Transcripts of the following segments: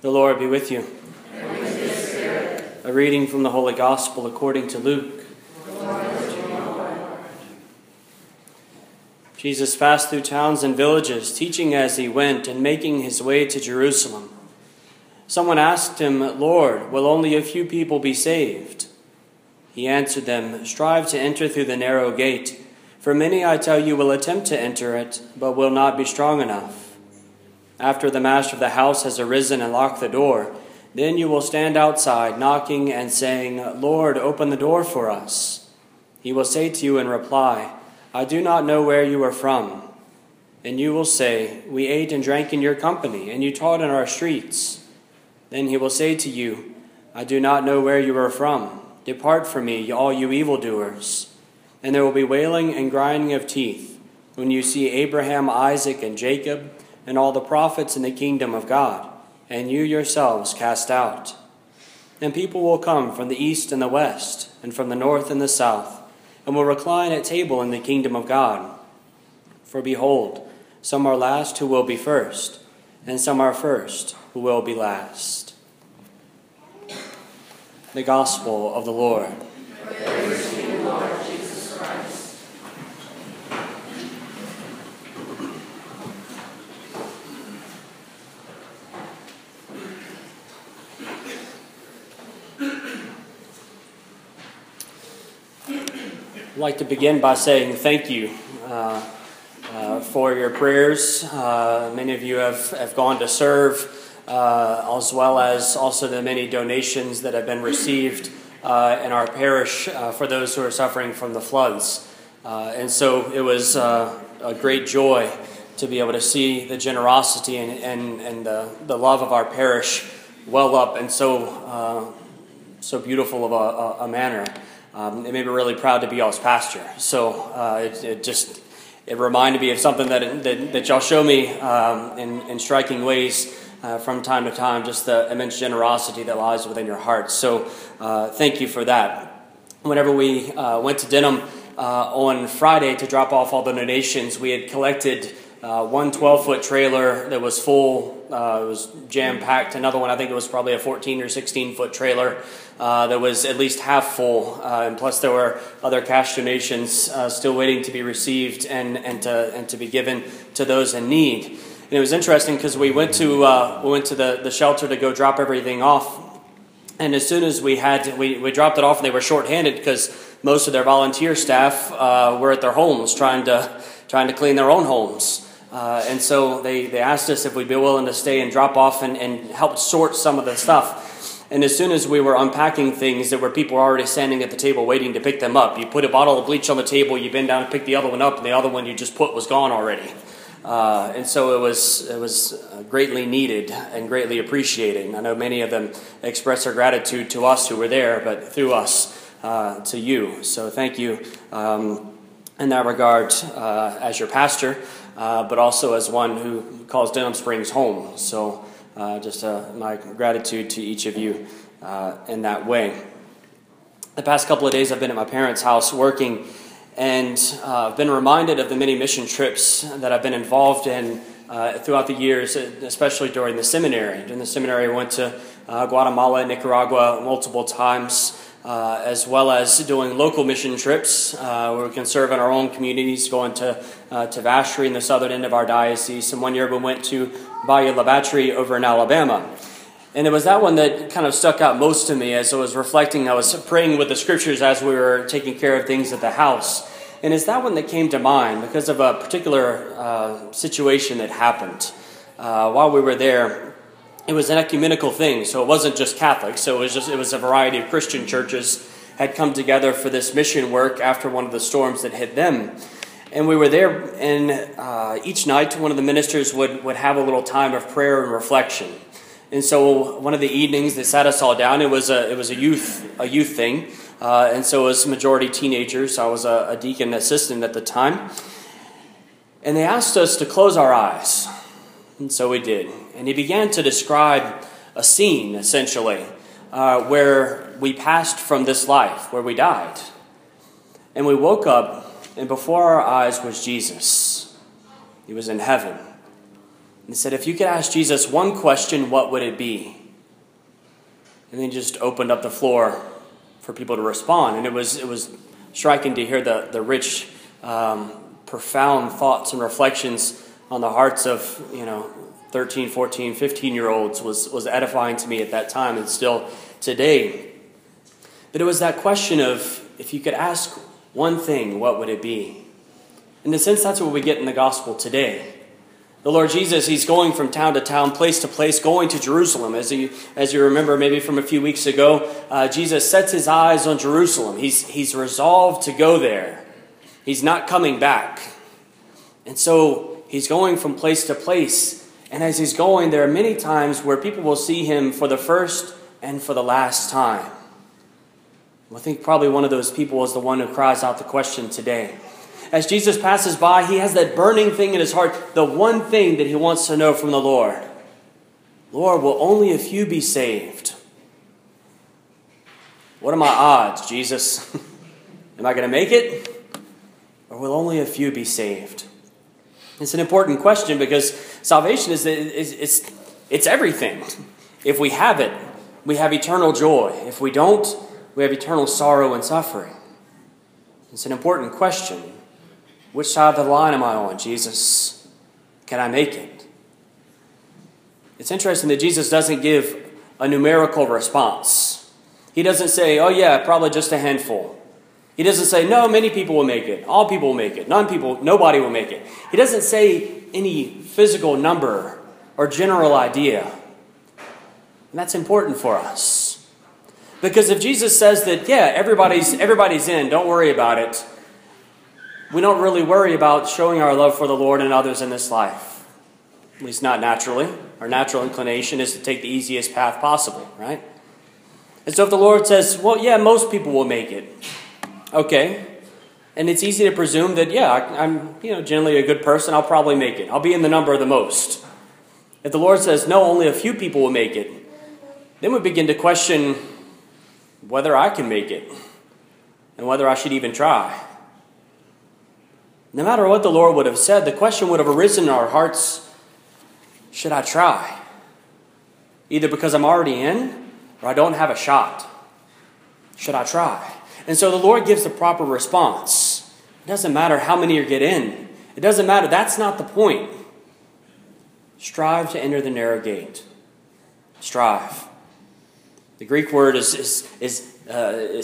The Lord be with you. And with your spirit. A reading from the Holy Gospel according to Luke. Glory to you, Lord. Jesus passed through towns and villages, teaching as he went and making his way to Jerusalem. Someone asked him, "Lord, will only a few people be saved?" He answered them, "Strive to enter through the narrow gate, for many, I tell you, will attempt to enter it, but will not be strong enough. After the master of the house has arisen and locked the door, then you will stand outside, knocking and saying, 'Lord, open the door for us.' He will say to you in reply, 'I do not know where you are from.' And you will say, 'We ate and drank in your company, and you taught in our streets.' Then he will say to you, 'I do not know where you are from. Depart from me, all you evildoers.' And there will be wailing and grinding of teeth when you see Abraham, Isaac, and Jacob, and all the prophets in the kingdom of God, and you yourselves cast out. Then people will come from the east and the west, and from the north and the south, and will recline at table in the kingdom of God. For behold, some are last who will be first, and some are first who will be last." The Gospel of the Lord. Praise to you, Lord Jesus Christ. I'd like to begin by saying thank you for your prayers. Many of you have gone to serve, as well as also the many donations that have been received in our parish for those who are suffering from the floods. And so it was a great joy to be able to see the generosity and the love of our parish well up in so beautiful of a manner. It made me really proud to be y'all's pastor. So it reminded me of something that y'all show me in striking ways from time to time, just the immense generosity that lies within your heart. So thank you for that. Whenever we went to Denham on Friday to drop off all the donations, we had collected one 12-foot trailer that was full. It was jam-packed. Another one, I think it was probably a 14 or 16-foot trailer that was at least half full. And plus there were other cash donations still waiting to be received and to be given to those in need. And it was interesting because we went to the shelter to go drop everything off, and as soon as we dropped it off, and they were shorthanded because most of their volunteer staff were at their homes trying to clean their own homes, and so they asked us if we'd be willing to stay and drop off and help sort some of the stuff. And as soon as we were unpacking things, there were people already standing at the table waiting to pick them up. You put a bottle of bleach on the table, you bend down and pick the other one up, and the other one you just put was gone already. And so it was greatly needed and greatly appreciated. And I know many of them expressed their gratitude to us who were there, but through us to you. So thank you in that regard as your pastor, but also as one who calls Denham Springs home. So just my gratitude to each of you in that way. The past couple of days I've been at my parents' house working, and I've been reminded of the many mission trips that I've been involved in throughout the years, especially during the seminary. During the seminary, I went to Guatemala, Nicaragua multiple times, as well as doing local mission trips where we can serve in our own communities, going to Vashti in the southern end of our diocese. And one year we went to Bayou La Batre over in Alabama. And it was that one that kind of stuck out most to me as I was reflecting. I was praying with the scriptures as we were taking care of things at the house. And it's that one that came to mind because of a particular situation that happened. While we were there, it was an ecumenical thing, so it wasn't just Catholics. So it was a variety of Christian churches had come together for this mission work after one of the storms that hit them. And we were there, and each night one of the ministers would have a little time of prayer and reflection. And so one of the evenings they sat us all down. It was a youth thing, and so it was majority teenagers. So I was a deacon assistant at the time, and they asked us to close our eyes, and so we did. And he began to describe a scene essentially where we passed from this life, where we died, and we woke up, and before our eyes was Jesus. He was in heaven. and said, if you could ask Jesus one question, what would it be? And then just opened up the floor for people to respond. And it was striking to hear the rich, profound thoughts and reflections on the hearts of, 13, 14, 15-year-olds was edifying to me at that time and still today. But it was that question of, if you could ask one thing, what would it be? In a sense, that's what we get in the gospel today. The Lord Jesus, he's going from town to town, place to place, going to Jerusalem. As you remember maybe from a few weeks ago, Jesus sets his eyes on Jerusalem. He's resolved to go there. He's not coming back. And so he's going from place to place. And as he's going, there are many times where people will see him for the first and for the last time. I think probably one of those people is the one who cries out the question today. As Jesus passes by, he has that burning thing in his heart, the one thing that he wants to know from the Lord. Lord, will only a few be saved? What are my odds, Jesus? Am I going to make it? Or will only a few be saved? It's an important question because salvation is everything. If we have it, we have eternal joy. If we don't, we have eternal sorrow and suffering. It's an important question. Which side of the line am I on, Jesus? Can I make it? It's interesting that Jesus doesn't give a numerical response. He doesn't say, oh yeah, probably just a handful. He doesn't say, no, many people will make it. All people will make it. Nobody will make it. He doesn't say any physical number or general idea. And that's important for us. Because if Jesus says that, yeah, everybody's in, don't worry about it, we don't really worry about showing our love for the Lord and others in this life. At least not naturally. Our natural inclination is to take the easiest path possible, right? And so if the Lord says, well, yeah, most people will make it. Okay. And it's easy to presume that, yeah, I'm generally a good person. I'll probably make it. I'll be in the number of the most. If the Lord says, no, only a few people will make it, then we begin to question whether I can make it and whether I should even try. No matter what the Lord would have said, the question would have arisen in our hearts, should I try? Either because I'm already in or I don't have a shot. Should I try? And so the Lord gives the proper response. It doesn't matter how many get in. It doesn't matter. That's not the point. Strive to enter the narrow gate. Strive. The Greek word is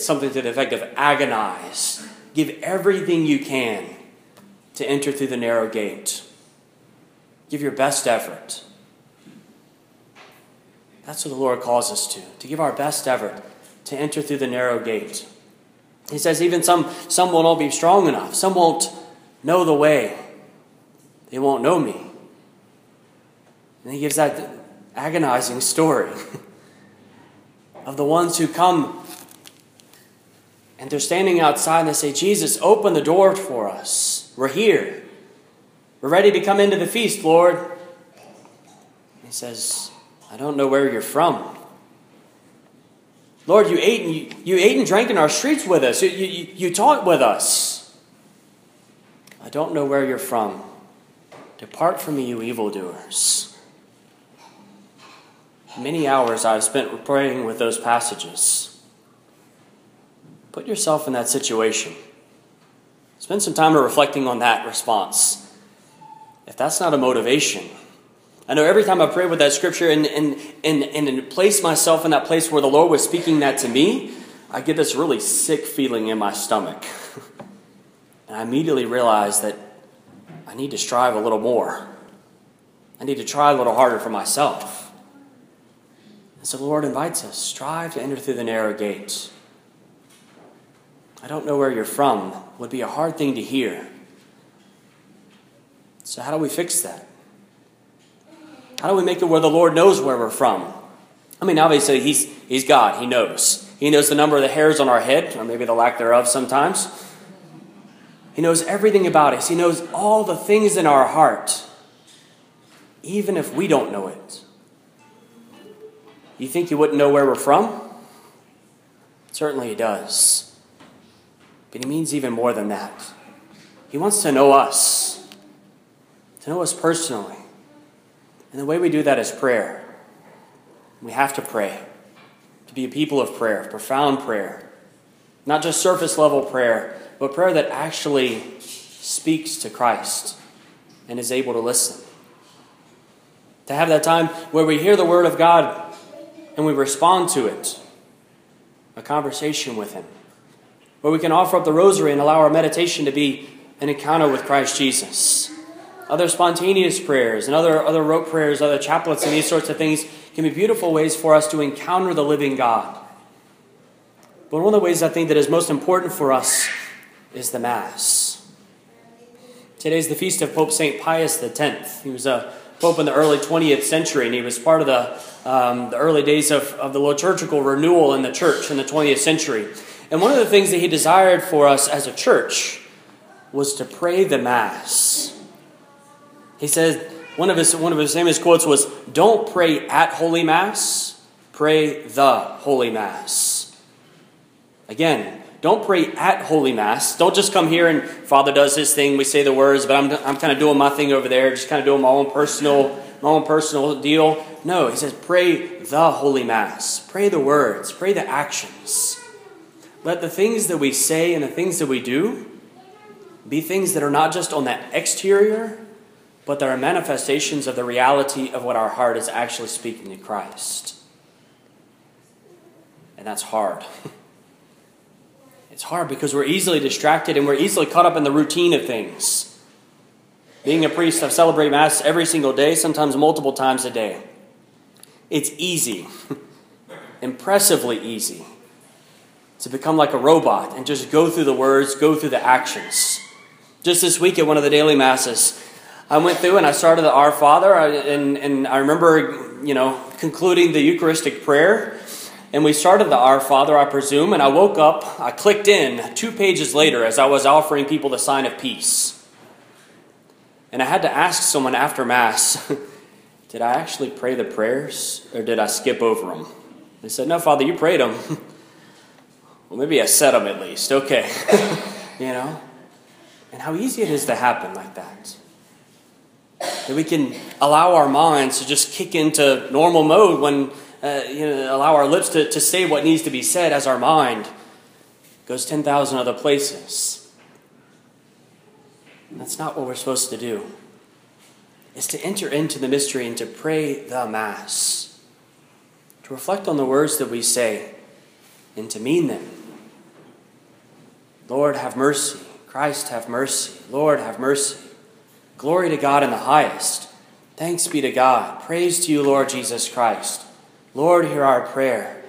something to the effect of agonize. Give everything you can to enter through the narrow gate. Give your best effort. That's what the Lord calls us to give our best effort to enter through the narrow gate. He says even some won't all be strong enough. Some won't know the way. They won't know me. And he gives that agonizing story of the ones who come and they're standing outside and they say, Jesus, open the door for us. We're here. We're ready to come into the feast, Lord. He says, I don't know where you're from. Lord, you ate and drank in our streets with us. You taught with us. I don't know where you're from. Depart from me, you evildoers. Many hours I've spent praying with those passages. Put yourself in that situation. Spend some time reflecting on that response. If that's not a motivation. I know every time I pray with that scripture and place myself in that place where the Lord was speaking that to me, I get this really sick feeling in my stomach. And I immediately realize that I need to strive a little more. I need to try a little harder for myself. And so the Lord invites us, strive to enter through the narrow gate. I don't know where you're from would be a hard thing to hear. So how do we fix that? How do we make it where the Lord knows where we're from? I mean, obviously, he's God. He knows. He knows the number of the hairs on our head, or maybe the lack thereof sometimes. He knows everything about us. He knows all the things in our heart, even if we don't know it. You think he wouldn't know where we're from? Certainly he does. But he means even more than that. He wants to know us personally. And the way we do that is prayer. We have to pray, to be a people of prayer, profound prayer. Not just surface-level prayer, but prayer that actually speaks to Christ and is able to listen. To have that time where we hear the Word of God and we respond to it, a conversation with Him. Where we can offer up the rosary and allow our meditation to be an encounter with Christ Jesus. Other spontaneous prayers and other rote prayers, other chaplets and these sorts of things can be beautiful ways for us to encounter the living God. But one of the ways I think that is most important for us is the Mass. Today's the feast of Pope St. Pius X. He was a pope in the early 20th century, and he was part of the early days of the liturgical renewal in the church in the 20th century. And one of the things that he desired for us as a church was to pray the Mass. He said, one of his famous quotes was, "Don't pray at Holy Mass, pray the Holy Mass." Again, don't pray at Holy Mass. Don't just come here and Father does his thing, we say the words, but I'm kind of doing my thing over there, just kind of doing my own personal deal. No, he says, pray the Holy Mass. Pray the words, pray the actions. Let the things that we say and the things that we do be things that are not just on that exterior, but that are manifestations of the reality of what our heart is actually speaking to Christ. And that's hard. It's hard because we're easily distracted and we're easily caught up in the routine of things. Being a priest, I celebrate Mass every single day, sometimes multiple times a day. It's easy, impressively easy, to become like a robot and just go through the words, go through the actions. Just this week at one of the daily Masses, I went through and I started the Our Father, and I remember, concluding the Eucharistic prayer, and we started the Our Father, I presume, and I woke up, I clicked in 2 pages later as I was offering people the sign of peace. And I had to ask someone after Mass, did I actually pray the prayers, or did I skip over them? They said, no, Father, you prayed them. Well, maybe I said them at least. Okay. And how easy it is to happen like that. That we can allow our minds to just kick into normal mode when, allow our lips to say what needs to be said as our mind goes 10,000 other places. That's not what we're supposed to do. It's to enter into the mystery and to pray the Mass. To reflect on the words that we say and to mean them. Lord, have mercy. Christ, have mercy. Lord, have mercy. Glory to God in the highest. Thanks be to God. Praise to you, Lord Jesus Christ. Lord, hear our prayer.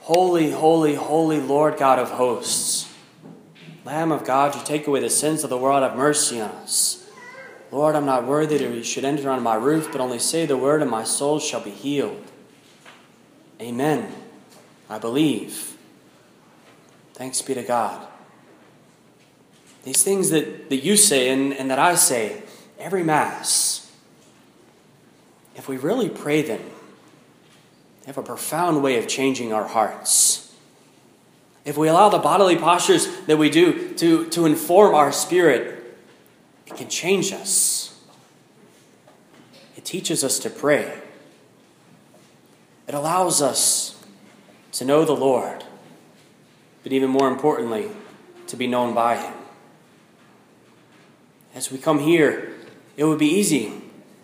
Holy, holy, holy Lord God of hosts. Lamb of God, you take away the sins of the world, have mercy on us. Lord, I'm not worthy that you should enter under my roof, but only say the word and my soul shall be healed. Amen. I believe. Thanks be to God. These things that you say and that I say, every Mass, if we really pray them, they have a profound way of changing our hearts. If we allow the bodily postures that we do to inform our spirit, it can change us. It teaches us to pray. It allows us to know the Lord, but even more importantly, to be known by Him. As we come here, it would be easy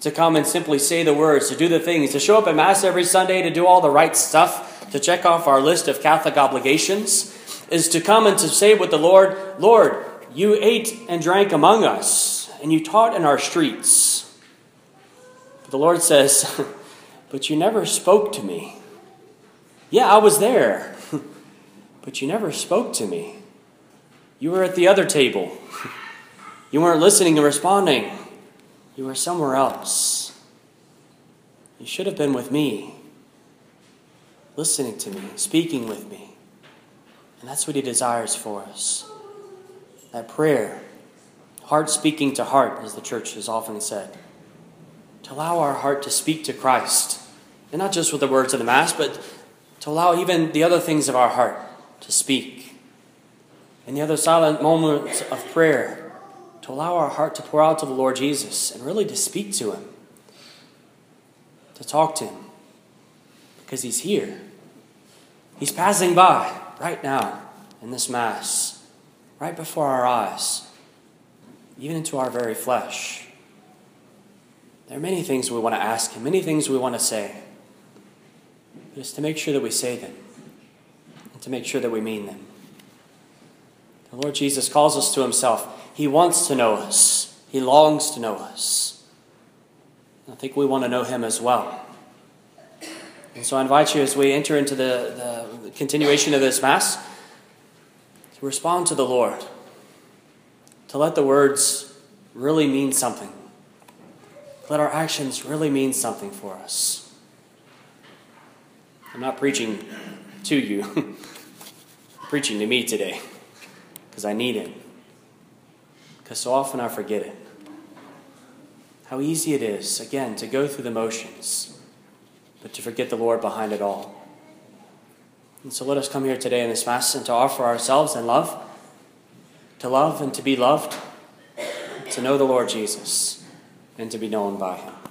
to come and simply say the words, to do the things, to show up at Mass every Sunday, to do all the right stuff, to check off our list of Catholic obligations, is to come and to say with the Lord, Lord, you ate and drank among us, and you taught in our streets. But the Lord says, but you never spoke to me. Yeah, I was there, but you never spoke to me. You were at the other table. You weren't listening and responding. You were somewhere else. You should have been with me, listening to me, speaking with me. And that's what He desires for us. That prayer, heart speaking to heart, as the Church has often said. To allow our heart to speak to Christ. And not just with the words of the Mass, but to allow even the other things of our heart to speak. In the other silent moments of prayer, to allow our heart to pour out to the Lord Jesus and really to speak to Him. to talk to him because he's here. He's passing by right now in this Mass, right before our eyes, even into our very flesh. There are many things we want to ask him, many things we want to say, but it's to make sure that we say them and to make sure that we mean them. The Lord Jesus calls us to himself. He wants to know us. He longs to know us. I think we want to know him as well. And so I invite you, as we enter into the continuation of this Mass, to respond to the Lord, to let the words really mean something. Let our actions really mean something for us. I'm not preaching to you. I'm preaching to me today, because I need it. Because so often I forget it. How easy it is, again, to go through the motions, but to forget the Lord behind it all. And so let us come here today in this Mass and to offer ourselves in love, to love and to be loved, to know the Lord Jesus, and to be known by him.